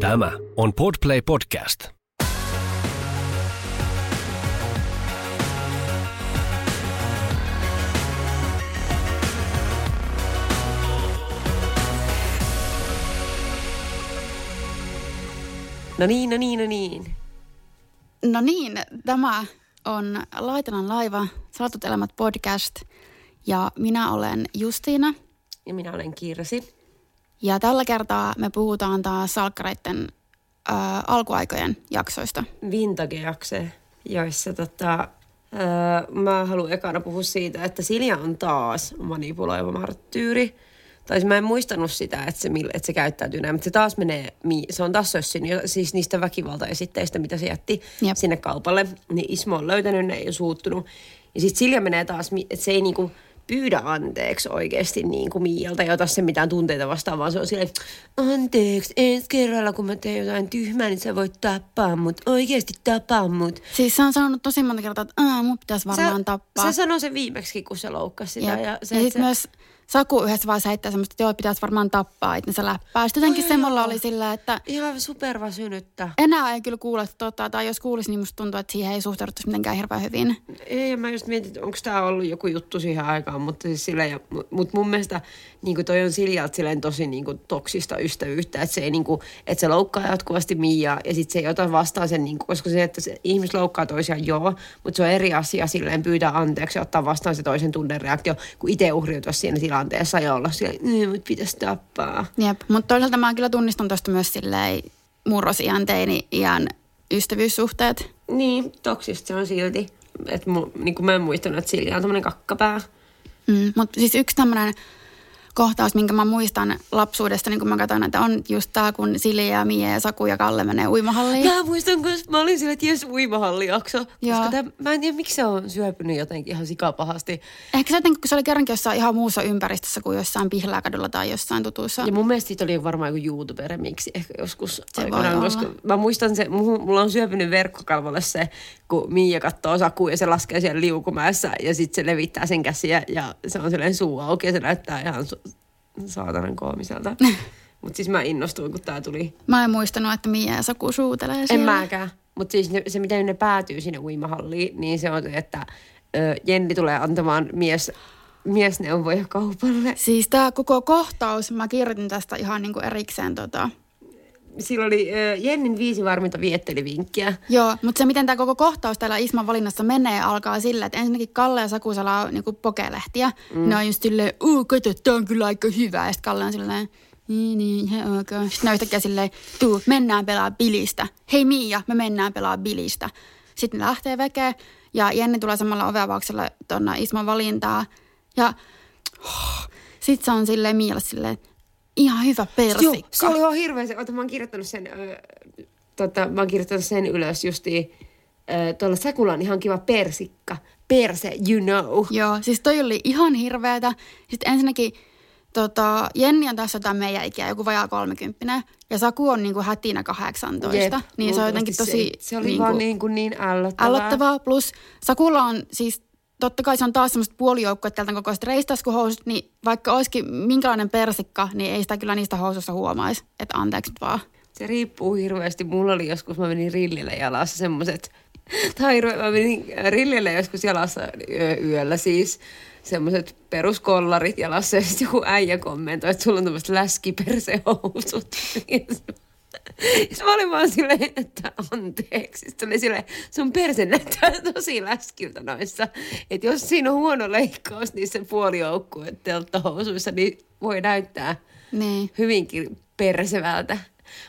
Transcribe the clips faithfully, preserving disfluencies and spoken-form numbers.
Tämä on Podplay Podcast. No niin, no niin, no niin. No niin, tämä on Laitanan laiva, Salatut elämät podcast. Ja minä olen Justiina. Ja minä olen Kiirsi. Ja tällä kertaa me puhutaan taas salkkareiden ö, alkuaikojen jaksoista. Vintage-jakseen, joissa tota, ö, mä haluan ekana puhua siitä, että Silja on taas manipuloiva marttyyri. Tai mä en muistanut sitä, että se, että se käyttäytyy näin, mutta se taas menee, se on taas sössin, siis niistä väkivaltaesitteistä, mitä se jätti Jep. sinne kaupalle. Niin Ismo on löytänyt ne ja suuttunut. Ja sitten Silja menee taas, että se ei niinku pyydä anteeksi oikeasti niin kuin Mialta, ei ota sen mitään tunteita vastaan, vaan se on silleen, anteeksi, ensi kerralla kun mä teen jotain tyhmää, niin sä voit tappaa mut, oikeasti tappaa mut. Siis se on sanonut tosi monta kertaa, että aah, mun pitäisi varmaan sä, tappaa. Se sanoi sen viimeksi, kun se loukkasi sitä. Jep. Ja, se, ja sit se... myös Saku yhdessä vaiheessa heittää semmoista, että joo, pitäisi varmaan tappaa, että ne se läppää. Sitten jotenkin se mulla oli sillä, että... ihan superväsynyttä. Enää ei kyllä kuule tota, tai jos kuulisi, niin musta tuntuu, että siihen ei suhtauduttaisi mitenkään hirveän hyvin. Ei, ja mä just mietin, että onko tää ollut joku juttu siihen aikaan, mutta siis silleen, mutta mun mielestä niin toi on Siljalta silleen tosi niin kuin toksista ystävyyttä, että se ei niin kuin, että se loukkaa jatkuvasti Miaa ja sit se ei ota vastaan sen, niin kuin, koska se, että se ihmis loukkaa toisiaan, joo, mutta se on eri asia silleen pyytää anteeksi ja ottaa vastaan se toisen tunnereaktio, kun itse uhriutua siinä tilanteessa. Anteessa ja olla siellä, mut pitäisi tappaa. Jep, mutta toisaalta mä kyllä tunnistan tuosta myös silleen murrosiän, teini-iän ystävyyssuhteet. Niin, toksista se on silti. Että niin kuin mä en muistanut, että Silja on tommonen kakkapää. Mm, mutta siis yksi tämmönen kohtaus, minkä mä muistan lapsuudesta, niin kun mä katson, että on just tää, kun Silja ja Mia ja Saku ja Kalle menee uimahalliin. Mä muistan, kun mä olin sillä, että jes, uimahallijakso. Koska tämän, mä en tiedä, miksi se on syöpynyt jotenkin ihan sikapahasti. Ehkä se jotenkin, kun se oli kerrankin jossain ihan muussa ympäristössä kuin jossain Pihlääkadulla tai jossain tutussa. Ja mun mielestä siitä oli varmaan joku YouTuber, miksi ehkä joskus se aikanaan. Koska mä muistan se, mulla on syöpynyt verkkokalvolle se, kun Mia katsoo Saku ja se laskee siellä liukumäessä ja sitten se levittää sen käsiä ja se on sellainen suu auki ja se näyttää ihan saatanan koomiselta. Mutta siis mä innostuin, kun tää tuli. Mä en muistanut, että Mia ja Saku suutelee siellä. En mäkään. Mutta siis ne, se, miten ne päätyy sinne uimahalliin, niin se on, että ö, Jenni tulee antamaan mies, miesneuvoja kaupalle. Siis tää koko kohtaus, mä kirjoitin tästä ihan niinku erikseen tota... Sillä oli ö, Jennin viisi varminta viettelivinkkiä. Joo, mutta se miten tämä koko kohtaus täällä Isman valinnassa menee, alkaa sillä, että ensinnäkin Kalle ja Saku salaa niinku pokelehtiä. Mm. Ne on just silleen, uu, kato, tää on kyllä aika hyvä. Ja sitten Kalle on silleen, niin, niin, he okei. Okay. Sitten ne yhtäkkiä silleen, tuu, mennään pelaa bilistä. Hei Mia, me mennään pelaa bilistä. Sitten ne lähtee vekeen ja Jenni tulee samalla oveavauksella tuonna Isman valintaa. Ja oh, sitten se on silleen Mialle silleen, ihan hyvä persikka. Joo, se oli ihan hirveä. Ota, mä oon kirjoittanut sen, äh, tota, mä oon kirjoittanut sen ylös justiin. Äh, tuolla Sakulla on ihan kiva persikka. Perse, you know. Joo, siis toi oli ihan hirveätä. Sitten ensinnäkin tota, Jenni on tässä jotain meidän ikää, joku vajaa kolmekymppinen. Ja Saku on niinku hätinä kahdeksantoista. Jep, niin se on jotenkin tosi... Se, se oli niinku, vaan niinku niin ällottavaa. Ällottavaa, plus Sakulla on siis... Totta kai se on taas semmoista puolijoukkoa täältä kokoiset reistaskuhousut, niin vaikka olisikin minkälainen persikka, niin ei sitä kyllä niistä housuissa huomaisi, että anteeksi nyt vaan. Se riippuu hirveästi. Mulla oli joskus, mä menin rillille jalassa semmoiset, tai hirveä, mä menin rillille joskus jalassa yöllä siis, semmoiset peruskollarit jalassa ja sitten joku äijä kommentoi, että sulla on tämmöiset läskipersehousut. Sitten mä olin vaan silleen, että anteeksi. Sitten oli silleen, sun perse näyttää tosi läskiltä noissa. Että jos siinä on huono leikkaus niissä puolijoukkuetelttahousuissa, niin voi näyttää niin hyvinkin persevältä.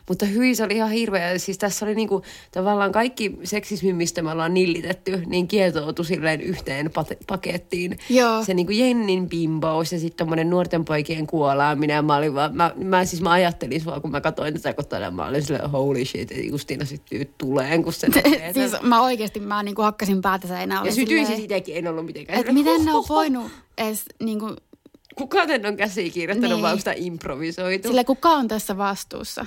Mutta hyi, se oli ihan hirveä. Siis tässä oli niinku, tavallaan kaikki seksismi, mistä me ollaan nillitetty, niin kietoutui silleen yhteen pat- pakettiin. Joo. Se niinku Jennin bimbous ja sitten tommonen nuorten poikien kuolaaminen. Mä, olin vaan, mä, mä, siis mä ajattelin vaan, kun mä katsoin tätä kotona, mä olin silleen holy shit, että Justiina sitten nyt tulee, kun se tekee. Siis mä oikeasti mä niinku hakkasin päätä seinään. Ja sytyin siis itsekin, en ollut mitenkään. Et miten ne on voinut edes niinku... Kuka tämän on käsiä kirjoittanut, niin. Vaan sitä improvisoitu? Sillä kuka on tässä vastuussa?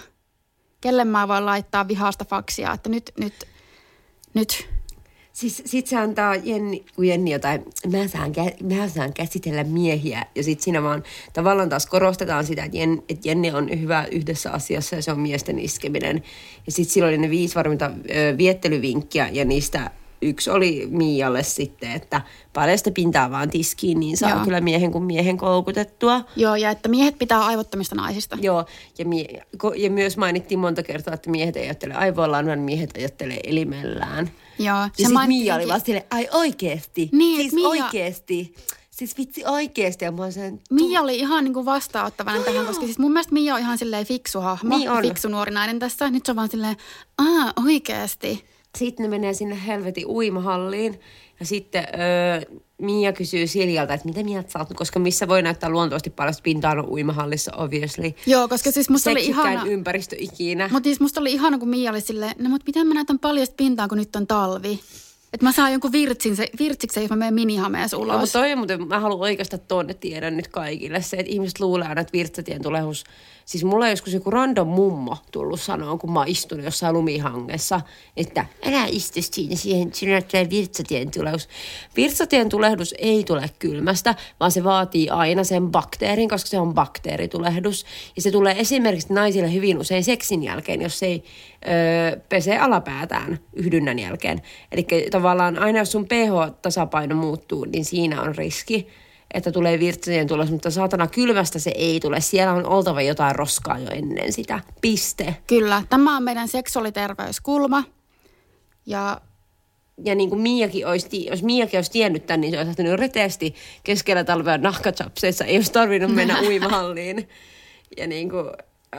Kelle mä voin laittaa vihaista faksia, että nyt, nyt, nyt. Siis sit se antaa Jenni, kun Jenni jotain, mä saan, mä saan käsitellä miehiä. Ja sit siinä vaan tavallaan taas korostetaan sitä, että Jenni, että Jenni on hyvä yhdessä asiassa ja se on miesten iskeminen. Ja sit silloin oli ne viisi varminta ö, viettelyvinkkiä ja niistä... Yksi oli Mialle sitten, että paljon sitä pintaa vaan tiskiin, niin saa Joo. Kyllä miehen kuin miehen koukutettua. Joo, ja että miehet pitää aivottamista naisista. Joo, ja, mie- ja myös mainittiin monta kertaa, että miehet ajattelevat aivoillaan, vaan miehet ajattelevat elimellään. Joo. Ja sitten Mia oli vaan silleen, ai oikeesti, niin, siis Mia... oikeesti. Siis vitsi oikeesti. Sen... Mia oli ihan niin kuin vastaanottavana no, tähän, joo. Koska siis mun mielestä Mia on ihan silleen fiksu hahmo, niin fiksu nuori nainen tässä. Nyt se on vaan silleen, aa oikeesti. Sitten ne menee sinne helvetin uimahalliin ja sitten öö, Mia kysyy Siljalta, että mitä mieltä sä oot, koska missä voi näyttää luontoisesti paljon pintaan on uimahallissa, obviously. Joo, koska siis musta oli ihana. Ympäristö ikinä. Mutta siis musta oli ihana, kun Mia oli silleen, no mutta miten mä näytän paljasta pintaan, kun nyt on talvi. Että mä saan jonkun virtsin, se, virtsiksen, jos mä menen minihameessa ulos. No, mutta toi on muuten, mä haluan oikeastaan tuonne tiedän nyt kaikille se, että ihmiset luulee aina, että virtsatien tulehus. Siis mulla on joskus joku random mummo tullut sanoa, kun mä oon istunut jossain lumihangessa, että älä istu siinä, siihen, sinä näyttää virtsatien tulehus. Virtsatien tulehdus ei tule kylmästä, vaan se vaatii aina sen bakteerin, koska se on bakteeritulehdus. Ja se tulee esimerkiksi naisille hyvin usein seksin jälkeen, jos ei öö, pese alapäätään yhdynnän jälkeen. Eli tavallaan aina, jos sun pH-tasapaino muuttuu, niin siinä on riski, että tulee virtsatien tulos, mutta saatana kylmästä se ei tule. Siellä on oltava jotain roskaa jo ennen sitä. Piste. Kyllä. Tämä on meidän seksuaaliterveyskulma. Ja, ja niin kuin Miakin olisi, jos Miakin olisi tiennyt tämän, niin se olisi lähtenyt reteästi keskellä talvea nahkachapseissa. Ei olisi tarvinnut mennä uimahalliin. Ja niin kuin,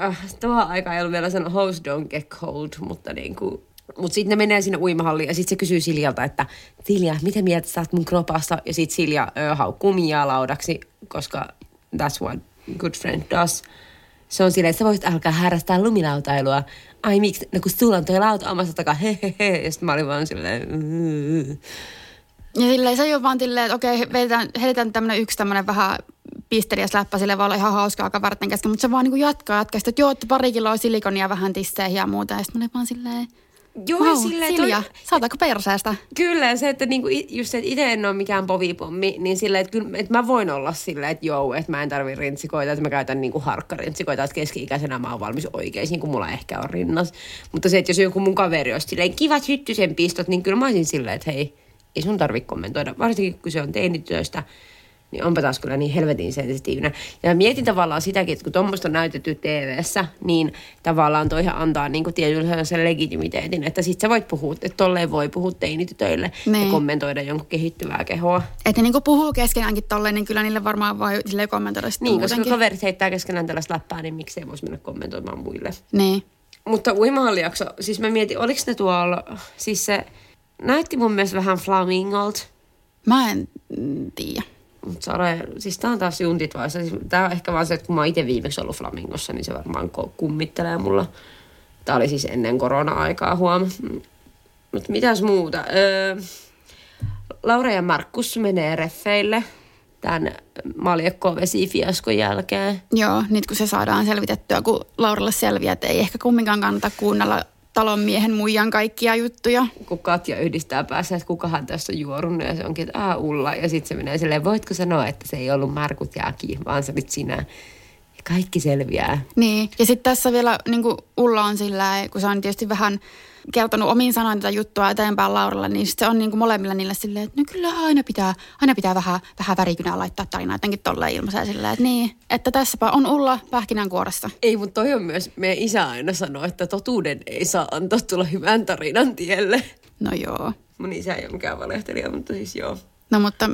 äh, tuohon aikaan ei ollut vielä sanonut, house don't get cold, mutta niin kuin... Mutta sitten ne menee sinne uimahalliin ja sitten se kysyy Siljalta, että Silja, mitä mieltä sä oot mun kropasta? Ja sitten Silja ö, haukkuu Miaa laudaksi, koska that's what good friend does. Se on silleen, että sä voisit alkaa harrastaa lumilautailua. Ai miksi? No kun sulla on toi lauta omassa takaa, hehehe. Ja sitten mä olin vaan silleen... Mm-hmm. Ja silleen se ei ole vaan silleen, että okei, heitetään tämmönen yksi tämmönen vähän... pisteliä släppä, sille voi olla ihan hauskaa kavarten kesken, mutta se vaan niinku jatkaa jatkaa. Sitten, että joo, että pari kiloa silikonia vähän tisseihin ja muuta. Ja sitten mä olin vaan silleen... Joo, wow, silleen... Silja, toi... saataanko perseestä? Kyllä, se, että niinku, just se, että itse en ole mikään povipommi, niin silleen, että, kyllä, että mä voin olla silleen, että joo, että mä en tarvitse rintsikoita, että mä käytän niinku harkkarintsikoita, että keski-ikäisenä mä oon valmis oikeisiin, niin kun mulla ehkä on rinnas. Mutta se, että jos joku mun kaveri olisi silleen kivat hyttysen pistot, niin kyllä mä olisin silleen, että hei, ei sun tarvitse kommentoida, varsinkin kun se on teinityöstä. Niin onpa taas kyllä niin helvetin sensitiivinen. Ja mietin tavallaan sitäkin, että kun tuommoista on näytetty T V:ssä, niin tavallaan toihan antaa niin kuin tietynlaisen legitimiteetin, että sit sä voit puhua, että tolleen voi puhua teinitytöille ja kommentoida jonkun kehittyvää kehoa. Että niin kuin puhuu keskenäänkin tolleen, niin kyllä niille varmaan voi silleen kommentoida sitä muutenkin. Niin, koska kaverit heittää keskenään tällaista läppää, niin miksei voisi mennä kommentoimaan muille. Niin. Mutta uimahallijakso, siis mä mietin, oliko ne tuolla, siis se näytti mun mielestä vähän flamingolta. Mä en tiedä. Mutta siis tää on taas juntit vaiheessa. Siis tää on ehkä vaan se, että kun mä oon ite viimeksi ollut flamingossa, niin se varmaan kummittelee mulla. Tää oli siis ennen korona-aikaa huom. Mutta mitäs muuta? Öö, Laura ja Markus menee reffeille tämän maljakkovesifiaskon jälkeen. Joo, nyt kun se saadaan selvitettyä, kun Lauralle selviää, että ei ehkä kumminkaan kannata kuunnella talonmiehen muijan kaikkia juttuja. Kun Katja yhdistää päässä, että kukahan tässä on juorunut ja se onkin, että aah Ulla. Ja sitten se menee silleen, voitko sanoa, että se ei ollut Markut ja Aki, vaan se nyt sinä. Ja kaikki selviää. Niin. Ja sitten tässä vielä niin kuin Ulla on sillä, kun se on tietysti vähän kertonut omiin sanoin tätä juttua eteenpäin Lauralla, niin se on niin kuin molemmilla niillä silleen, että no kyllä aina pitää, aina pitää vähän, vähän värikynää laittaa tarinaa jotenkin tolleen ilmaiseen silleen, että niin, että tässäpä on Ulla pähkinänkuoressa. Ei, mutta toi on myös, meidän isä aina sanoi, että totuuden ei saa antaa tulla hyvän tarinan tielle. No joo. Mun isä ei ole mikään valehtelija, mutta siis joo. No mutta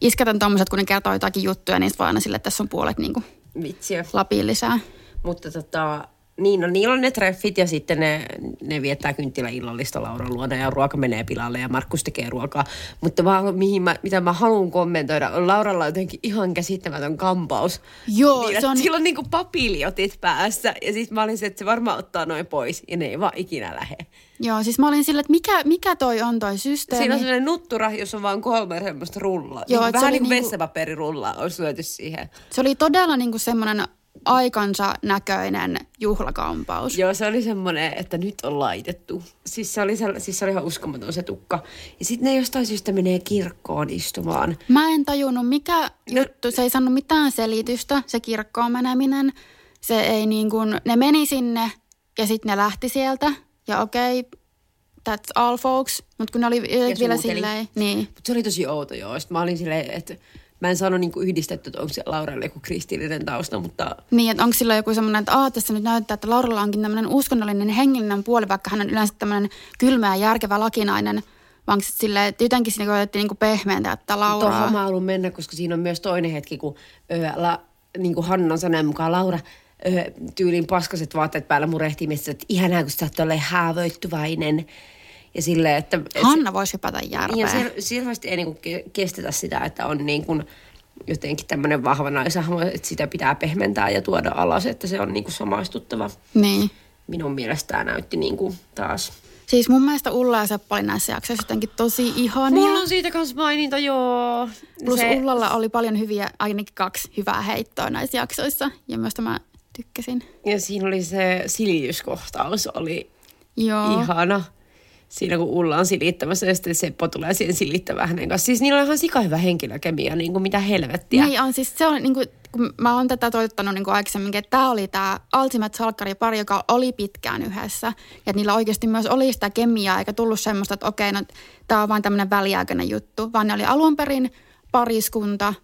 iskätän tommoset, kun ne kertoo jotakin juttuja, niin se vaan aina silleen, että tässä on puolet niin kuin Vitsiä. Lapin lisää. Mutta tota... Niin, no niillä on ne treffit ja sitten ne, ne viettää kynttiläillallista Lauran luona ja ruoka menee pilalle ja Markus tekee ruokaa. Mutta vaan mihin mä, mitä mä haluan kommentoida, on Lauralla on jotenkin ihan käsittämätön kampaus. Joo, niin, se on... Sillä on niinku papiljotit päässä ja siis mä olin se, että se varmaan ottaa noin pois ja ne ei vaan ikinä lähe. Joo, siis mä olin sillä, että mikä, mikä toi on toi systeemi? Siinä on sellainen nuttura, jos on vaan kolme semmoista rullaa. Joo, niin, vähän niin kuin niinku... vessapaperirullaa olisi löyty siihen. Se oli todella niinku semmoinen... aikansa näköinen juhlakampaus. Joo, se oli semmoinen, että nyt on laitettu. Siis se oli, siis se oli ihan uskomaton se tukka. Ja sitten ne jostain syystä menee kirkkoon istumaan. Mä en tajunnut mikä no, juttu, se ei saanut mitään selitystä, se kirkkoon meneminen. Se ei niin kuin, ne meni sinne ja sitten ne lähti sieltä ja okei, okay, that's all folks. Mutta kun ne oli vielä silleen, niin. Mutta se oli tosi outo joo, sitten mä olin silleen, että... Mä en sano niinku yhdistetty, että onko se Lauralle joku kristillinen tausta, mutta... Niin, että onko sillä joku semmoinen, että aah, tässä nyt näyttää, että Lauralla onkin tämmöinen uskonnollinen hengellinen puoli, vaikka hän on yleensä tämmöinen kylmä ja järkevä lakinainen, vaan sitten silleen, että jotenkin siinä koetettiin niinku pehmeentää tätä Lauraa. Tuohon mä haluan mennä, koska siinä on myös toinen hetki, kun ö, la, niin kuin Hannan saneen mukaan Laura... Ö, tyylin paskaset vaatteet päällä murehtii missä, että ihanaa, kun sä oot tolleen haavoittuvainen... Ja sille, että, Hanna voisi hypätä järveen. Niin, selvästi ei niinku kestetä sitä, että on niinku jotenkin tämmöinen vahva naisahmo, että sitä pitää pehmentää ja tuoda alas, että se on niinku samaistuttava. Niin. Minun mielestään näytti niinku taas. Siis mun mielestä Ulla ja Seppo oli näissä jaksoissa jotenkin tosi ihania. Mulla on siitä kanssa maininta, joo. Plus se... Ullalla oli paljon hyviä, ainakin kaksi hyvää heittoa näissä jaksoissa. Ja myös mä tykkäsin. Ja siinä oli se silityskohtaus, oli joo. Ihana. Siinä kun Ulla on silittämässä ja sitten Seppo tulee siihen silittämään hänen kanssa. Siis niillä on ihan sika hyvä henkilökemia, niin kuin mitä helvettiä. Niin on, siis se on niin kuin, kun mä oon tätä toittanut niin kuin aikaisemminkin, että tää oli tää Ultimate-salkkaripari, joka oli pitkään yhdessä. Ja niillä oikeasti myös oli sitä kemiaa, eikä tullut semmoista, että okei, no tää on vaan tämmöinen väliaikainen juttu. Vaan ne oli alun perin pariskunta.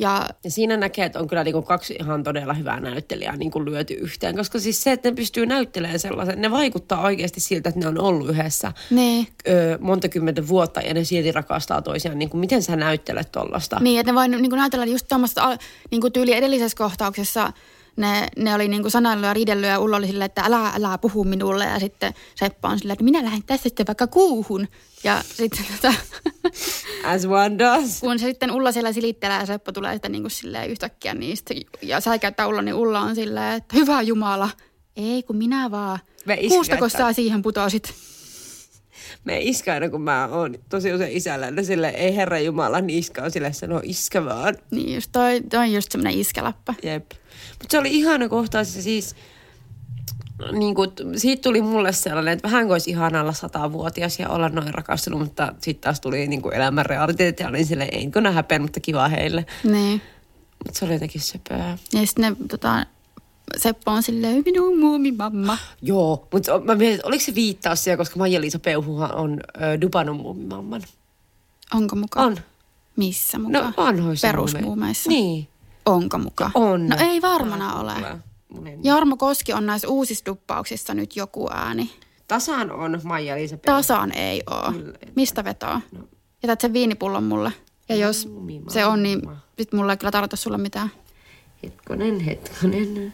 Ja, ja siinä näkee, että on kyllä niin kuin kaksi ihan todella hyvää näyttelijää niin kuin lyöty yhteen, koska siis se, että ne pystyy näyttelemään sellaisen, ne vaikuttaa oikeasti siltä, että ne on ollut yhdessä niin. ö, monta kymmentä vuotta ja ne silti rakastaa toisiaan. Niin kuin, miten sä näyttelet tollasta? Niin, että ne voi niin kuin näytellä just tuommoista niin tyyliä edellisessä kohtauksessa. Ne, ne oli niinku sanailu ja riidellyt ja Ulla oli silleen, että älä, älä puhu minulle. Ja sitten Seppo on silleen, että minä lähden tästä sitten vaikka kuuhun. Ja sitten tota... As one does. Kun se sitten Ulla siellä silittelee ja Seppo tulee sitten niinku silleen yhtäkkiä niistä. Ja säikäyttää Ulla, niin Ulla on silleen, että hyvä Jumala. Ei, kun minä vaan. Kuustako sä siihen putosit? Me iskä aina, kun mä oon tosi usein isällä, no sille ei Herra Jumala, niin iskä on sille sanoo iskä vaan. Niin just, toi, toi on just semmoinen iskäläppä. Jep. Mutta se oli ihana kohtaus, se siis, niin kuin, siitä tuli mulle sellainen, että vähän kuin olisi ihana olla satavuotias ja olla noin rakastunut, mutta sitten taas tuli niin kuin elämän realiteetti ja olin silleen, ei kun häpeä, mutta kiva heille. Niin. Mutta se oli jotenkin söpöä. Ja sitten ne tota... Seppo on silleen, minun muumimamma. Joo, mutta mä mietin, oliko se viittaus siellä, koska Maija-Liisa Peuhuhan on ö, dupannut muumimamman. Onko mukaan? On. Missä mukaan? No vanhoissa perusmuumeissa. Niin. Onko mukaan? On. No ei varmana on. ole. Munen. Jarmo Koski on näissä uusissa duppauksissa nyt joku ääni. Tasan on Maija-Liisa Peuhu. Tasan ei oo. Mistä vetoo? No. Jätät sen viinipullon mulle. Ja jos muumimamma. Se on, niin sit mulla ei kyllä tarvita sulla mitään. Hetkonen, hetkonen.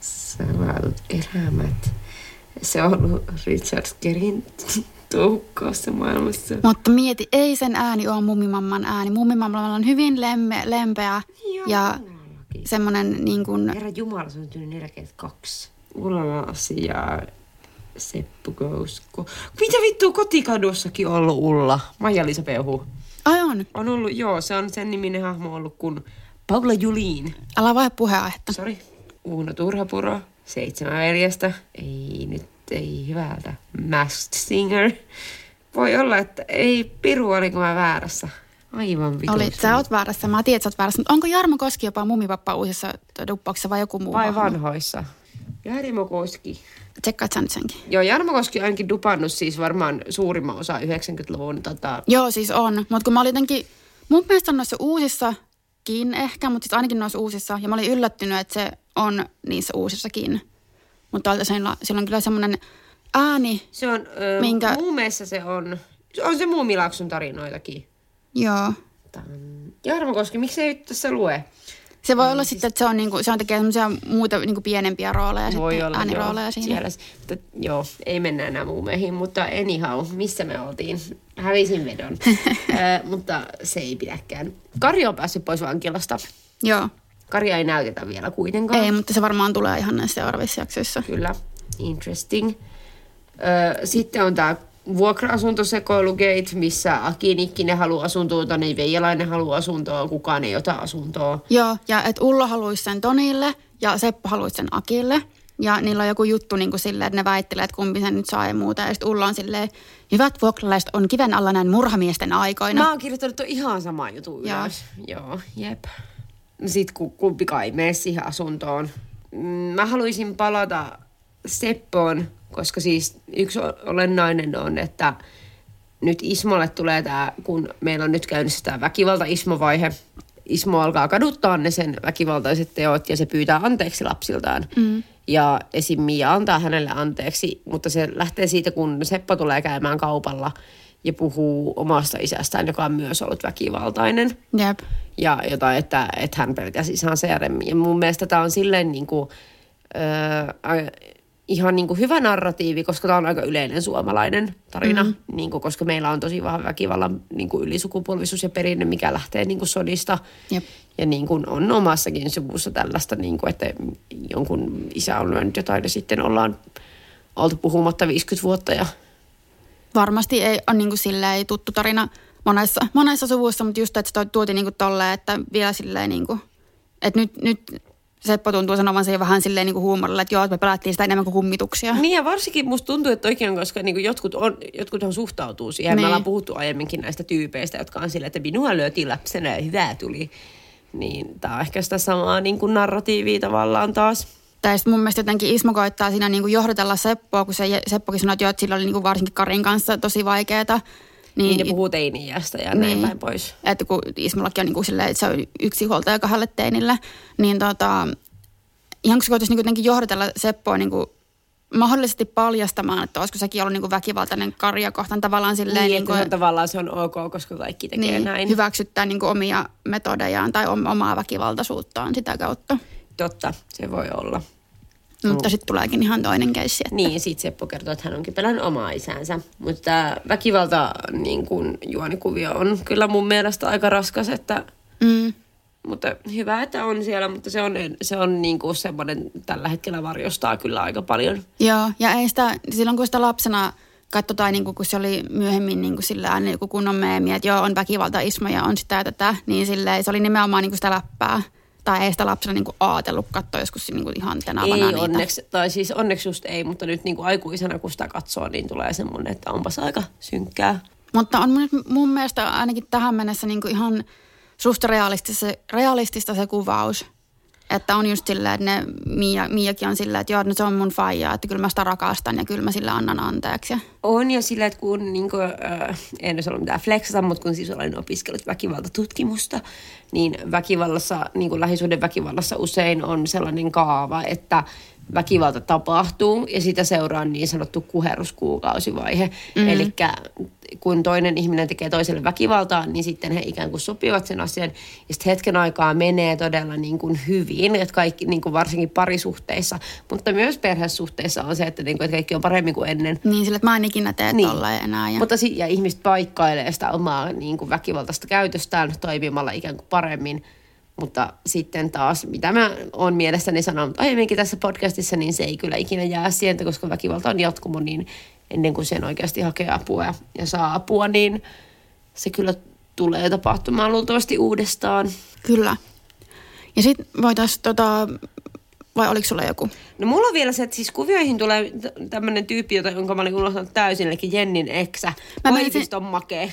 Salatut elämät. Se on ollut Richard Gerin toukkaassa maailmassa. Mutta mieti, ei sen ääni ole mummimamman ääni. Mummimammalla on hyvin lemme, lempeä joo, ja semmoinen niin kuin... Herra Jumala, se on tyynyt neljäkymmentäkaksi. Ulla asiaa. Seppu Kousko. Mitä vittua Kotikadussakin on ollut Ulla? Maija-Liisa Peuhu. Ai on? On ollut, joo. Se on sen niminen hahmo ollut kun Paula Julin. Älä vaihda puheenaihetta. Sori. Uuno Turhapuro, Seitsemän veljestä, ei nyt, ei hyvältä, Masked Singer. Voi olla, että ei piru, oliko mä väärässä. Aivan vituus. Oli, sä oot väärässä, mä tiedän, että sä oot väärässä, mutta onko Jarmo Koski jopa Mumipappa uusissa duppauksissa vai joku muu? Vai vanhoissa. Jarmo Koski. Tsekkaat sä nyt senkin. Joo, Jarmo Koski on ainakin dupannut siis varmaan suurimman osa yhdeksänkymmentäluvun. Tota... Joo, siis on, mutta kun mä olin jotenkin, mun mielestä on noissa uusissakin ehkä, mutta sitten ainakin noissa uusissa, ja mä olin yllättynyt, että se... on niissä uusissakin. Mutta sillä on kyllä semmoinen ääni, se on, öö, minkä... muumeessa se on. On se Muumilaakson tarinoitakin. Joo. Jarmo Koski, miksi ei tässä lue? Se voi mm, olla siis sitten, että se on, niinku, se on tekee semmoisia muuta niinku pienempiä rooleja, sitten äänirooleja siinä. Siellä, mutta, joo, ei mennä enää muumeihin, mutta anyhow, missä me oltiin? Hävisin vedon, äh, mutta se ei pidäkään. Kari on päässyt pois vankilasta. Joo. Karia ei näytetä vielä kuitenkaan. Ei, mutta se varmaan tulee ihan näissä seuraavissa jaksoissa. Kyllä, interesting. Öö, sitten on tämä vuokra-asuntosekoilugate, missä Akin ikkinen haluaa asuntoa, Toni Veijalainen haluaa asuntoa, kukaan ei ota asuntoa. Joo, ja että Ulla haluaisi sen Tonille ja Seppo haluaisi sen Akille. Ja niillä on joku juttu niin kuin silleen, että ne väittelee, että kumpi sen nyt saa ja muuta. Ja sitten Ulla on silleen, hyvät vuokralaiset on kiven alla näin murhamiesten aikoina. Mä oon kirjoittanut ihan samaa jutun ylös. Joo, jep. Sitten kun kumpikaan ei mene siihen asuntoon. Mä haluaisin palata Seppoon, koska siis yksi olennainen on, että nyt Ismolle tulee tämä, kun meillä on nyt käynnissä tämä väkivalta-Ismo-vaihe. Ismo alkaa kaduttaa ne sen väkivaltaiset teot ja se pyytää anteeksi lapsiltaan. Mm. Ja esim. Mia antaa hänelle anteeksi, mutta se lähtee siitä, kun Seppo tulee käymään kaupalla ja puhuu omasta isästään, joka on myös ollut väkivaltainen. Jep. Ja jotain, että, että hän pelkäsi ihan seremmin. Ja mun mielestä tämä on silleen niin kuin, äh, ihan niin kuin hyvä narratiivi, koska tämä on aika yleinen suomalainen tarina. Mm-hmm. Niin kuin, koska meillä on tosi vahva väkivallan niin kuin ylisukupolvisuus ja perinne, mikä lähtee niin kuin sodista. Jep. Ja niin kuin on omassakin suvussa tällaista, niin kuin, että jonkun isä on lyönyt jotain ja sitten ollaan oltu puhumatta viisikymmentä vuotta ja... Varmasti ei ole niin kuin silleen tuttu tarina monessa, monessa suvussa, mutta just, että se tuotiin niin kuin tolleen, että vielä silleen niin kuin, että nyt, nyt Seppo tuntuu sanovansa jo vähän silleen niin kuin huumorilla, että joo, että me pelättiin sitä enemmän kuin kummituksia. Niin ja varsinkin musta tuntuu, että oikein on, koska niin kuin jotkut on, jotkuthan suhtautuu siihen. Niin. Me ollaan puhuttu aiemminkin näistä tyypeistä, jotka on silleen, että minua lyötiin lapsena ja hyvää tuli. Niin tää on ehkä sitä samaa niin kuin narratiivia tavallaan taas. Tai sitten mun mielestä jotenkin Ismo koittaa siinä niinku johdotella Seppoa, kun se Seppokin sanoi, että joo, että sillä oli niinku varsinkin Karin kanssa tosi vaikeeta. Niin, niin ne puhuu teini-iästä ja näin niin, päin pois. Että kun Ismollakin on niinku silleen, että se on yksi huoltaja kahdelle teinille, niin tota, ihan kun se koittaisi niinku jotenkin johdotella Seppoa niinku mahdollisesti paljastamaan, että olisiko sekin ollut niinku väkivaltainen Karia kohtaan tavallaan silleen. Niin, niinku, että tavallaan se on ok, koska kaikki tekee niin, näin. Hyväksyttää niinku omia metodejaan tai omaa väkivaltaisuuttaan sitä kautta. Totta, se voi olla. Mutta sitten tuleekin ihan toinen keissi. Että... Niin, sitten Seppo kertoo, että hän onkin pelän omaa isäänsä. Mutta tämä väkivalta niin kun juonikuvio on kyllä mun mielestä aika raskas, että... Mm. Mutta hyvä, että on siellä, mutta se on, se on niin kuin semmoinen, tällä hetkellä varjostaa kyllä aika paljon. Joo, ja ei sitä, silloin kun sitä lapsena... Katsotaan, niin kun se oli myöhemmin niin sillä aina joku kunnon meemi, että joo, on väkivaltaismo ja on sitä ja tätä, niin silleen, se oli nimenomaan niin sitä läppää. Tai ei sitä lapsena niin ajatellut katsoa joskus niin ihan tänä avana niitä. Ei onneksi, tai siis onneksi just ei, mutta nyt niin aikuisena kun sitä katsoo, niin tulee semmoinen, että onpas aika synkkää. Mutta on mun, mun mielestä ainakin tähän mennessä niin ihan susta realistista, realistista se kuvaus. Että on just silleen, että ne, Mia, Miakin on silleen, että joo, no se on mun faija, että kyllä mä sitä rakastan ja kyllä mä sillä annan anteeksi. On ja silleen, että kun, niin kuin, äh, en olisi ollut mitään flexata, mutta kun siis olen opiskellut väkivaltatutkimusta, niin väkivallassa, niin kuin lähisuuden väkivallassa usein on sellainen kaava, että väkivalta tapahtuu ja sitä seuraa niin sanottu kuherruskuukausivaihe. Mm-hmm. Eli kun toinen ihminen tekee toiselle väkivaltaa, niin sitten he ikään kuin sopivat sen asian. Ja sitten hetken aikaa menee todella niin kuin hyvin, että kaikki, niin kuin varsinkin parisuhteissa, mutta myös perhesuhteissa on se, että, niin kuin, että kaikki on paremmin kuin ennen. Niin, sillä että mä en ikinä tee niin. tolleen enää. Ja... Mutta si- ja ihmiset paikkailee sitä omaa niin kuin väkivaltaista käytöstään toimimalla ikään kuin paremmin. Mutta sitten taas, mitä mä oon mielessäni sanonut aiemminkin tässä podcastissa, niin se ei kyllä ikinä jää sieltä, koska väkivalta on jatkumo, niin ennen kuin sen oikeasti hakee apua ja, ja saa apua, niin se kyllä tulee tapahtumaan luultavasti uudestaan. Kyllä. Ja sitten voitaisiin tota, vai oliko sulla joku? No mulla on vielä se, että siis kuvioihin tulee tämmöinen tyyppi, jota, jonka mä olin unohtanut täysin, eli Jennin eksä. Koiviston se... makee.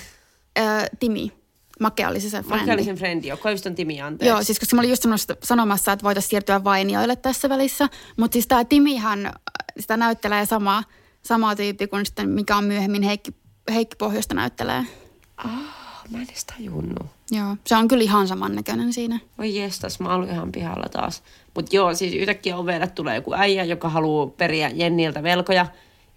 Öö, Timi. Makea oli se se frendi. Makea oli sen frendi, joo. Koiviston Timi, anteeksi. Joo, siis koska mä olin just sanomassa, että voitaisiin siirtyä vainioille tässä välissä. Mutta siis tämä Timihan, sitä näyttelee sama, sama tyyppi kuin sitten, mikä on myöhemmin Heikki, Heikki Pohjosta näyttelee. Ah, mä en edes tajunnut. Joo, se on kyllä ihan samannäköinen siinä. Voi jestas, mä olin ihan pihalla taas. Mutta joo, siis yhtäkkiä ovelle tulee joku äijä, joka haluaa periä Jenniltä velkoja.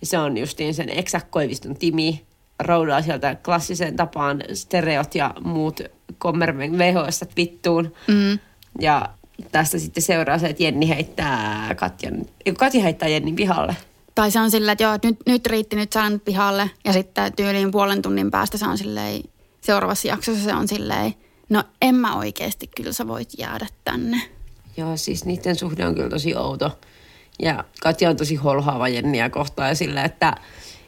Ja se on justiin sen eksä Koiviston Timi. Roudaa sieltä klassiseen tapaan stereot ja muut kommerven V H S vittuun. Mm. Ja tästä sitten seuraa se, että Jenni heittää Katjan, Katja heittää Jennin pihalle. Tai se on silleen, että joo, että nyt, nyt riitti, nyt saan pihalle. Ja sitten tyyliin puolen tunnin päästä se on silleen, seuraavassa jaksossa se on silleen, no en mä oikeasti, kyllä sä voit jäädä tänne. Joo, siis niiden suhde on kyllä tosi outo. Ja Katja on tosi holhaava Jenniä kohtaan ja sillä, että,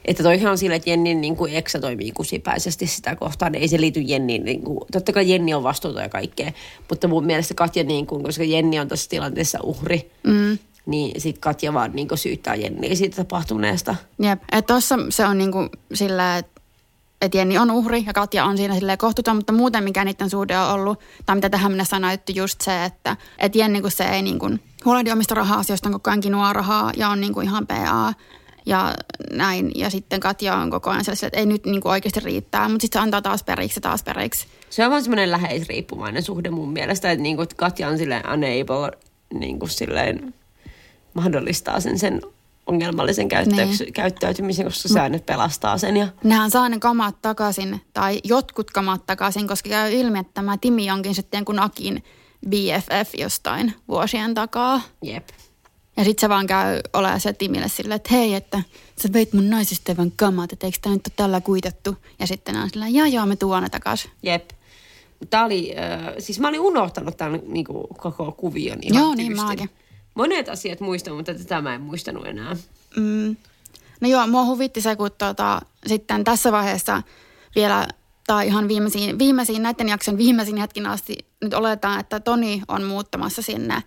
että toihan on sillä, että Jennin niin kuin eksä toimii kusipäisesti sitä kohtaan. Ei se liity Jenniin. Niin kuin, totta kai Jenni on vastuuta ja kaikkea, mutta mun mielestä Katja, niin kuin, koska Jenni on tässä tilanteessa uhri, mm. niin sitten Katja vaan niin kuin syyttää Jenniä siitä tapahtuneesta. Jep, että tuossa se on niin kuin sillä, että et Jenni on uhri ja Katja on siinä silleen kohtuuton, mutta muuten mikä niiden suhde on ollut, tai mitä tähän mennessä on näytty just se, että et Jenni kun se ei niin kuin huolehdi omista raha-asioista, on koko ajan kinua rahaa ja on niin kuin ihan P A ja näin. Ja sitten Katja on koko ajan sellaisella, että ei nyt niin kuin oikeasti riittää, mutta sitten se antaa taas periksi ja taas periksi. Se on vaan semmoinen läheisriippuvainen suhde mun mielestä, että, niin kuin, että Katja on silleen unable, niin kuin silleen mahdollistaa sen sen ongelmallisen käyttäytymisen, käyttäytymisen, koska säännöt pelastaa sen. Ja nehän saa ne kamat takaisin, tai jotkut kamat takaisin, koska käy ilmi, että tämä Timi onkin sitten kun Akin B F F jostain vuosien takaa. Jep. Ja sit se vaan käy olemaan se Timille silleen, että hei, että sä veit mun naisystävän kamat, että eikö tää nyt ole tällä kuitattu? Ja sitten on silleen, jaa jaa, me tuon ne takaisin. Jep. Tää oli, äh, siis mä olin unohtanut tämän niin kuin, koko kuvion ihan. Joo, niin mä oonkin. Monet asiat muistan, mutta tätä mä en muistanut enää. Mm. No joo, mua huvitti se, kun tota, sitten tässä vaiheessa vielä, tai ihan viimeisiin, viimeisiin näiden jakson viimeisiin hetkin asti, nyt oletaan, että Toni on muuttamassa sinne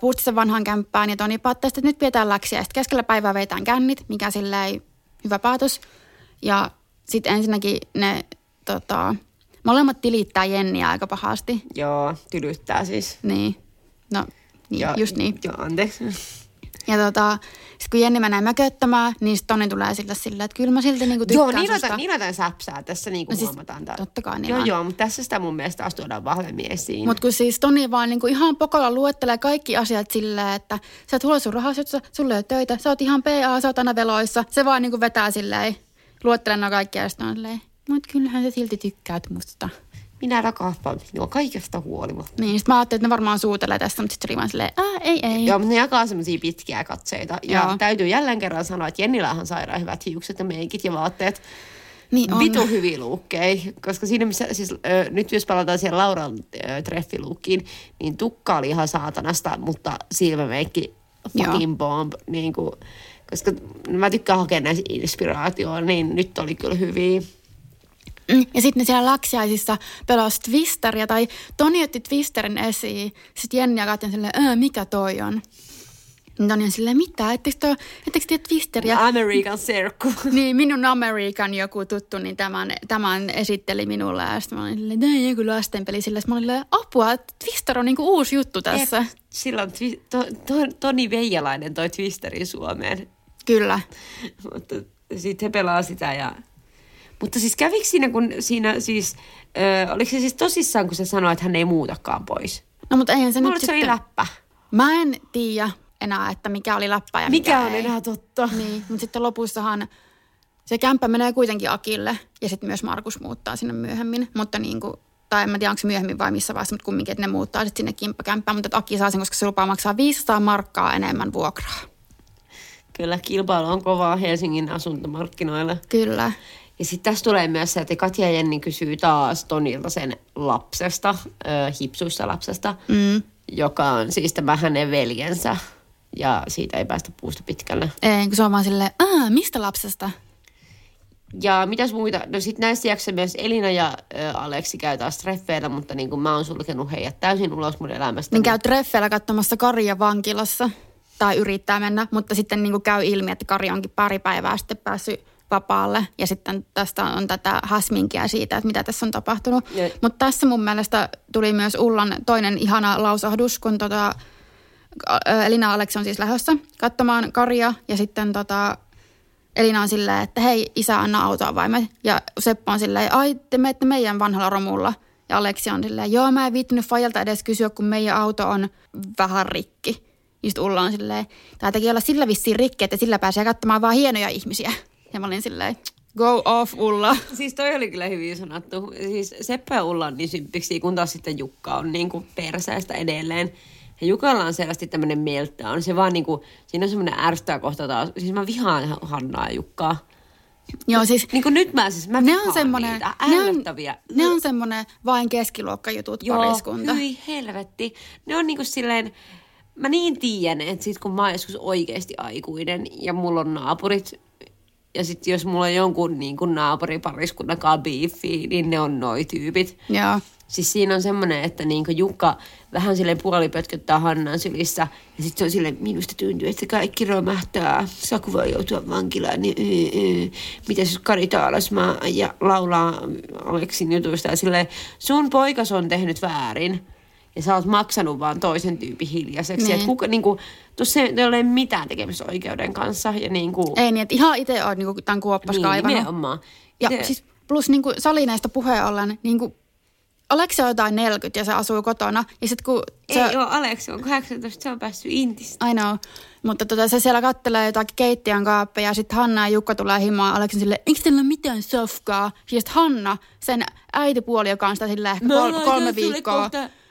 Puustisen vanhaan kämppään, ja Toni päättää, että nyt pidetään läksiä, ja sitten keskellä päivää veitään kännit, mikä silleen hyvä päätös. Ja sitten ensinnäkin ne tota, molemmat tilittää Jenniä aika pahasti. Joo, tylyttää siis. Niin, no niin, ja, just niin. Joo, anteeksi. Ja tota, sit kun Jenni menee mököttämään, niin sit Toni tulee sillä sillä, että kyllä mä silti niinku tykkään joo, niilota, susta. Joo, niilatan säpsää tässä niinku no siis, huomataan. Tää. Totta kai niilata. Joo, joo, mutta tässä sitä mun mielestä taas tuodaan vahvemmin esiin. Mut kun siis Toni vaan niinku ihan pokolla luettelee kaikki asiat silleen, että sä et huole sun rahasutsa, sulla ei ole töitä, sä oot ihan P A, sä oot aina veloissa. Se vaan niinku vetää silleen, luettelee noin kaikkia ja sit on silleen, mut kyllähän sä silti tykkäät musta. Minä rakastan minua kaikesta huolimatta. Niin, sit mä ajattelin, että ne varmaan suutelee tästä, mutta sit se oli vaan silleen, ää, ei, ei. Joo, mutta ne jakaa semmosia pitkiä katseita. Ja joo. Täytyy jälleen kerran sanoa, että Jennillähän on sairaan hyvät hiukset ja meikit ja vaatteet. Niin on. Vitu hyviä luukkeja. Koska siinä missä, siis äh, nyt jos palataan siihen Lauran äh, treffiluukkiin, niin tukka oli ihan saatanasta, mutta silmämeikki fucking bomb. Niin kuin, koska mä tykkään hakea näistä inspiraatioita, niin nyt oli kyllä hyviä. Ja sitten ne siellä laksiaisissa pelasi Twisteria, tai Toni otti Twisterin esiin. Sitten Jenni ja Katja on silleen, mikä toi on? Ja Toni on silleen, mitä? Ettekö te Twisteria? American serkku. Niin, minun American joku tuttu, niin tämän, tämän esitteli minulle. Ja sitten mä olin silleen, tämä on joku lastenpeli. Silleen, mä olin silleen, apua, Twister on niinku uusi juttu tässä. Et, silloin twi- to, to, Toni Veijalainen toi Twisterin Suomeen. Kyllä. Mutta sitten he pelaa sitä ja mutta siis kävikö siinä, kun siinä siis, ö, oliko se siis tosissaan, kun se sanoi, että hän ei muutakaan pois? No mutta eihän se mä nyt sitten. Mulla oli läppä. Mä en tiedä enää, että mikä oli läppä ja mikä, mikä on ei. Enää totta. Niin, mutta sitten lopussahan se kämppä menee kuitenkin Akille ja sitten myös Markus muuttaa sinne myöhemmin. Mutta niin kuin, tai en mä tiedä, onko se myöhemmin vai missä vaiheessa, mutta kumminkin, että ne muuttaa sitten sinne kimppakämppään. Mutta Aki saa sen, koska se lupaa maksaa viisisataa markkaa enemmän vuokraa. Kyllä, kilpailu on kovaa Helsingin asuntomarkkinoilla. Kyllä. Ja sitten tässä tulee myös se, että Katja ja Jenni kysyy taas Tonilta sen lapsesta, äh, hipsuista lapsesta, mm. joka on siis tämä hänen veljensä. Ja siitä ei päästä puusta pitkälle. Ei, kun se on vaan silleen, aah, mistä lapsesta? Ja mitäs muita? No sitten näissä jaksoissa myös Elina ja äh, Aleksi käy taas treffeillä, mutta niin kuin mä oon sulkenut heidät täysin ulos mun elämästä. Niin käy treffeillä katsomassa Karia vankilassa, tai yrittää mennä, mutta sitten niin kuin käy ilmi, että Kari onkin pari päivää sitten päässyt vapaalle. Ja sitten tästä on tätä häsminkiä siitä, että mitä tässä on tapahtunut. Mutta tässä mun mielestä tuli myös Ullan toinen ihana lausahdus, kun tota Elina Aleksi on siis lähdössä katsomaan Karia. Ja sitten tota Elina on silleen, että hei isä, anna autoavaimet. Ja Seppo on silleen, ai te menette meidän vanhalla romulla. Ja Aleksi on silleen, joo mä en viittynyt fajalta edes kysyä, kun meidän auto on vähän rikki. Ja sitten Ulla on silleen, tää teki olla sillä vissiin rikki, että sillä pääsee katsomaan vaan hienoja ihmisiä. Ja mä olin silleen, go off Ulla. Siis toi oli kyllä hyvin sanottu. Siis Seppo ja Ulla on niin symppiksi, kun taas sitten Jukka on niin kuin perseestä edelleen. Ja Jukalla on selvästi tämmöinen mieltä. On se vaan niinku, siinä on semmoinen ärsyttävä kohta taas. Siis mä vihaan Hannaa ja Jukkaa. Joo, siis, niin kuin nyt mä siis, mä vihaan niitä äännettäviä. Ne on, on semmoinen vain keskiluokkajutut joo, pariskunta. Joo, hyi helvetti. Ne on niinku silleen, mä niin tiedän, että sit kun mä oon joskus oikeasti aikuinen ja mulla on naapurit, ja sit jos mulla on jonkun niin kuin naapuripariskunnan kanssa biifiä, niin ne on noi tyypit. Joo. Siis siinä on semmoinen, että niinku Jukka vähän silleen puolipötköttää Hannan sylissä. Ja sitten se on silleen, minusta tuntuu, että kaikki romähtää. Saku voi joutua vankilaan. Niin, y, y. Mitäs Kari taalasmaa ja laulaa Aleksin jutuista. Ja silleen, sun poikas on tehnyt väärin. Ja sä oot maksanut vaan toisen tyypin hiljaiseksi. Että kuka, niinku, tuossa ei ole mitään tekemistä oikeuden kanssa. Ja niinku, ei niin, että ihan itse oot niinku, tämän kuoppas niin, kaivannut. Nimenomaan. Ja se, siis plus niinku, salineista puheen ollen niinku, Aleksi on jotain neljäkymmentä ja se asuu kotona. Ja sit kun se... Ei ole, Aleksi on kahdeksantoista, se on päässyt intistä. I know. Mutta tota, se siellä kattelee jotakin keittiön kaappeja ja sitten Hanna ja Jukka tulee himaan. Aleksi on silleen, eikö teillä ole mitään sofkaa? Ja sitten Hanna, sen äitipuoli, joka on sitä silleen ehkä kol- kolme viikkoa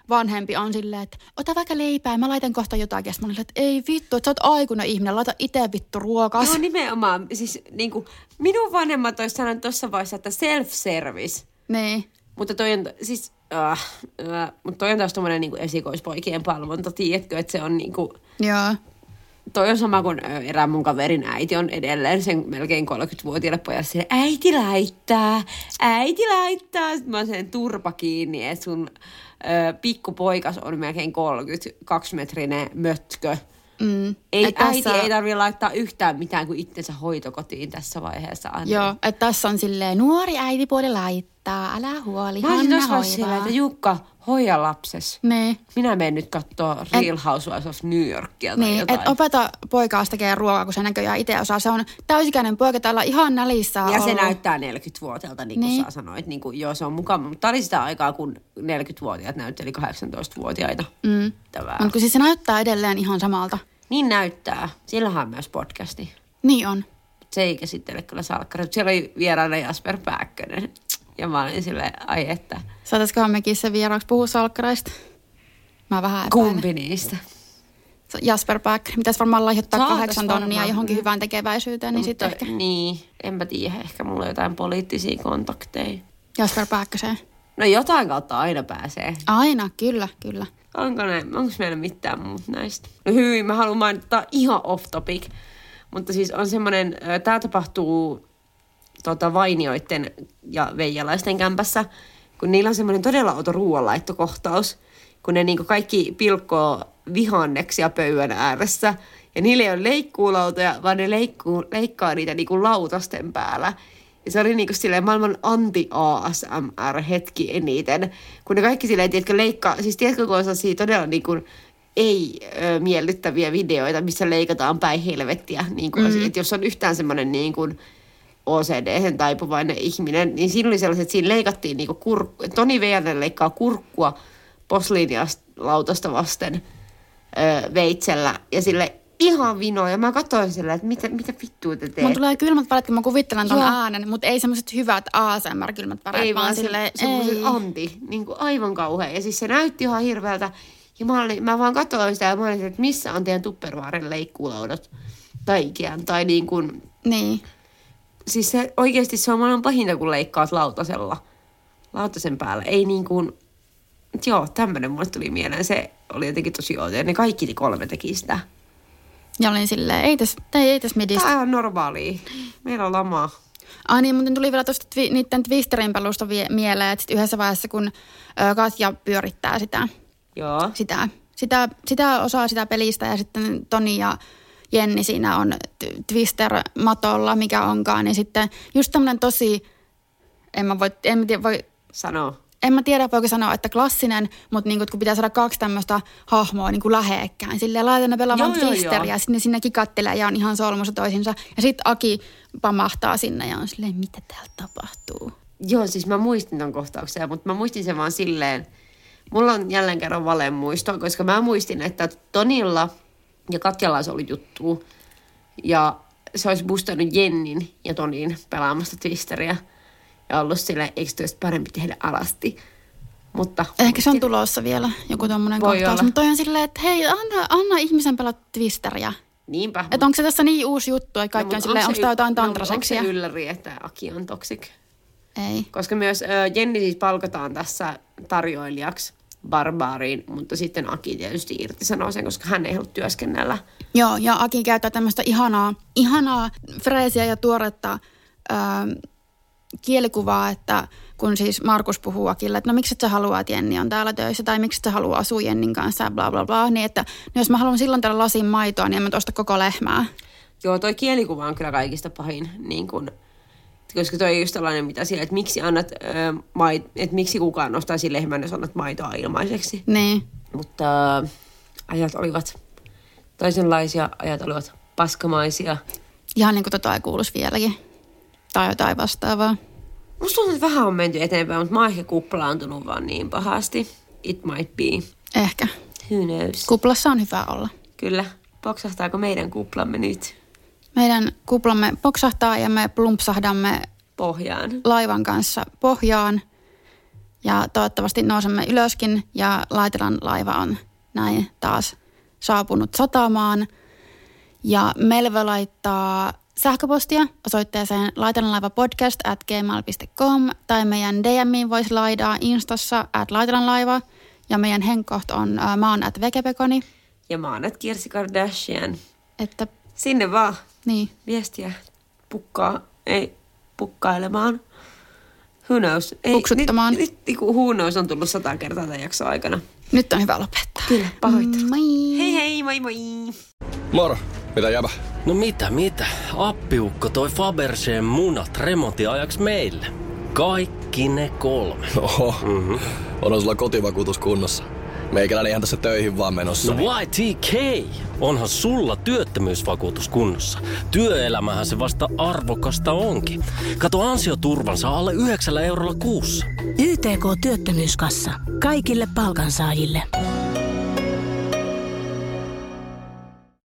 vanhempi, on silleen, että ota vaikka leipää, mä laitan kohta jotakin. Ja sitten mä olen, että ei vittu, että sä oot aikuinen ihminen, laita itse vittu ruokas. Joo, nimenomaan. Siis niinku, minun vanhemmat olisi sanonut tuossa vaiheessa, että self-service. Niin. Mutta toi on, siis, äh, äh, mutta toi on taas tommoinen niinku esikoispoikien palvonta, tiedätkö, että se on niinku... Joo. Toi on sama kuin äh, erään mun kaverin äiti on edelleen sen melkein kolmekymmentävuotiaille pojalle silleen, äiti laittaa, äiti laittaa. Sitten mä oon sen turpa kiinni, että sun äh, pikkupoikas on melkein kolmekymmentäkaksimetrinen mötkö. Mm. Ei, äiti tässä... ei tarvitse laittaa yhtään mitään kuin itsensä hoitokotiin tässä vaiheessa. Anna. Joo, että tässä on silleen nuori äitipuoli laittaa, älä huoli, Hanna hoivaa. Mä olisin tuossa silleen, että Jukka, hoija lapses. Me. Minä menen nyt katsoa Real Housewives of New Yorkia tai me. Jotain. Et opeta poikaa tekemään ruokaa, kun se näköjään itse osaa. Se on täysikäinen poika, täällä ihan nälissä ja ollut. Se näyttää neljäkymmentävuotiaalta, niin kuin me. Sä sanoit. Niin kuin, joo, se on mukava. Mutta oli sitä aikaa, kun neljäkymmentävuotiaat näytteli kahdeksantoistavuotiaita. Mm. Mutta siis se näyttää edelleen ihan samalta. Niin näyttää. Sillähän on myös podcasti. Niin on. Se ei käsittele kyllä salkkari. Siellä oli vieraana Jasper Pääkkönen. Ja mä olin silleen, ai että. Saataisikohan mekin se vieraaksi puhua salkkareista? Mä vähän epäin. Kumpi niistä? Jasper Pääkkönen. Mitäs varmaan lahjoittaa kahdeksan tonnia johonkin hyvään tekeväisyyteen, niin sitten ehkä. Niin, enpä tiedä. Ehkä mulla on jotain poliittisia kontakteja. Jasper Pääkköseen. No jotain kautta aina pääsee. Aina, kyllä, kyllä. Onko näin? Onko meillä mitään muuta näistä? No hyi, mä haluan mainita ihan off topic. Mutta siis on semmoinen, tää tapahtuu tota, vainioiden ja veijalaisten kämpässä, kun niillä on semmoinen todella outo ruoanlaittokohtaus, kun ne niinku kaikki pilkkoo vihanneksia pöydän ääressä. Ja niillä ei ole leikkuulautoja, vaan ne leikkuu, leikkaa niitä niinku lautasten päällä. Ja se oli niinku silleen maailman anti-A S M R-hetki eniten. Kun ne kaikki silleen, tiedätkö, leikkaa, siis tiedätkö, kun on sellaisia todella niinku ei-miellyttäviä videoita, missä leikataan päin helvettiä. Niinku, mm. Että jos on yhtään semmoinen niinku O C D-hen taipuvainen ihminen, niin siinä oli sellaiset, että siinä leikattiin niinku kurkkua. Toni Vejanen leikkaa kurkkua posliinilautasta vasten ö, veitsellä ja sille ihan vinoa. Ja mä katsoin sillä, että mitä, mitä vittua te teet. Mun tulee kylmät väreet, kun mä kuvittelen ton äänen, mutta ei semmoiset hyvät A S M R-kylmät väreet. Ei vaan silleen, semmoiset anti, niin kuin aivan kauhean. Ja siis se näytti ihan hirveältä. Ja mä, olin, mä vaan katsoin sitä ja mä olin, että missä on teidän Tupperwaren leikkuulaudat tai Ikean tai niin kuin... Niin. Siis se, oikeasti se on maailman pahinta, kun leikkaat lautasella. Lautasen päällä. Ei niin kuin... Joo, tämmöinen mulle tuli mieleen. Se oli jotenkin tosi outo. Ja ne kaikki kolme teki sitä. Ja olin silleen, ei tässä ei täs midistä. Tämä on normaalia. Meillä on lamaa. Ah niin, mutta tuli vielä tuosta twi- niiden Twisterin palusta vie- mieleen, että yhdessä vaiheessa, kun ö, Katja pyörittää sitä. Joo. Sitä, sitä, sitä osaa sitä pelistä ja sitten Toni ja Jenni siinä on t- Twister-matolla, mikä onkaan. Niin sitten just tämmöinen tosi, en mä voi, en mä tiedä, voi... Sano. En mä tiedä, voiko sanoa, että klassinen, mutta niin, kun pitää saada kaksi tämmöistä hahmoa niin lähekkään. Silleen laitan ne pelaamaan Twisteriä, sinne sinne kikattelee ja on ihan solmussa toisinsa. Ja sitten Aki pamahtaa sinne ja on silleen, mitä täällä tapahtuu? Joo, siis mä muistin ton kohtauksen, mutta mä muistin sen vaan silleen. Mulla on jälleen kerran valemuisto, koska mä muistin, että Tonilla ja Katjalla se oli juttu. Ja se olisi boostannut Jennin ja Tonin pelaamasta Twisteriä. Ja ollut silleen, eikö parempi tehdä alasti? Mutta ehkä se on tulossa vielä joku tommoinen kohtaus. Mutta toi on silleen, että hei, anna, anna ihmisen pelata Twisteriä. Niinpä. Että mut... onko se tässä niin uusi juttu, että kaikki no, on silleen, onko tämä jotain tantraseksiä? Onko se ylläri, että Aki on toksik? Ei. Koska myös Jenni siis palkataan tässä tarjoilijaksi barbaariin, mutta sitten Aki tietysti irtisanoo sen, koska hän ei halua työskennellä. Joo, ja Aki käyttää tämmöistä ihanaa, ihanaa freesiä ja tuoretta öö, kielikuvaa, että kun siis Markus puhuu Akille, että no miksi sä haluaa, että Jenni on täällä töissä, tai miksi sä haluaa asua Jennin kanssa ja bla bla bla, niin että no jos mä haluan silloin tällä lasin maitoa, niin en mä tosta koko lehmää. Joo, toi kielikuva on kyllä kaikista pahin, niin kuin... Koska toi on just tällainen, mitä siellä, että miksi, annat, ää, mait, että miksi kukaan ostaisi lehmän, jos annat maitoa ilmaiseksi. Niin. Mutta ä, ajat olivat toisenlaisia, ajat olivat paskamaisia. Ihan niin kuin tota ei kuuluisi vieläkin. Tai jotain vastaavaa. Musta tuntuu, että vähän on menty eteenpäin, mutta mä oon ehkä kuplaantunut vaan niin pahasti. It might be. Ehkä. Who knows? Kuplassa on hyvä olla. Kyllä. Poksahtaako meidän kuplamme nyt? Meidän kuplamme poksahtaa ja me plumpsahdamme pohjaan. Laivan kanssa pohjaan. Ja toivottavasti nousemme ylöskin ja Laitanan laiva on näin taas saapunut satamaan. Ja Melvö laittaa sähköpostia osoitteeseen laitananlaivapodcast at gmail dot com tai meidän D M:iin voisi laidaa instassa at laitananlaiva ja meidän henkkoht on uh, mä oon at vekepekoni. Ja mä oon at Kiirsi Kardashian. Että sinne vaan. Niin. Viestiä pukkaa, ei pukkailemaan. Who knows? Ei, puksuttamaan. Nyt, nyt who knows on tullut sata kertaa tämän jakson aikana. Nyt on hyvä lopettaa. Kyllä, pahoittelut. Moi. Hei hei, moi moi. Moro, mitä jäbä? No mitä, mitä? Appiukko toi Fabergén munat remontiajaksi meille. Kaikki ne kolme. Oho, mm-hmm. Onhan sulla kotivakuutus kunnossa. Meikäläni ihan tässä töihin vaan menossa. No Y T K! Onhan sulla työttömyysvakuutus kunnossa. Työelämähän se vasta arvokasta onkin. Kato ansioturvansa alle yhdeksällä eurolla kuussa. Y T K-työttömyyskassa. Kaikille palkansaajille.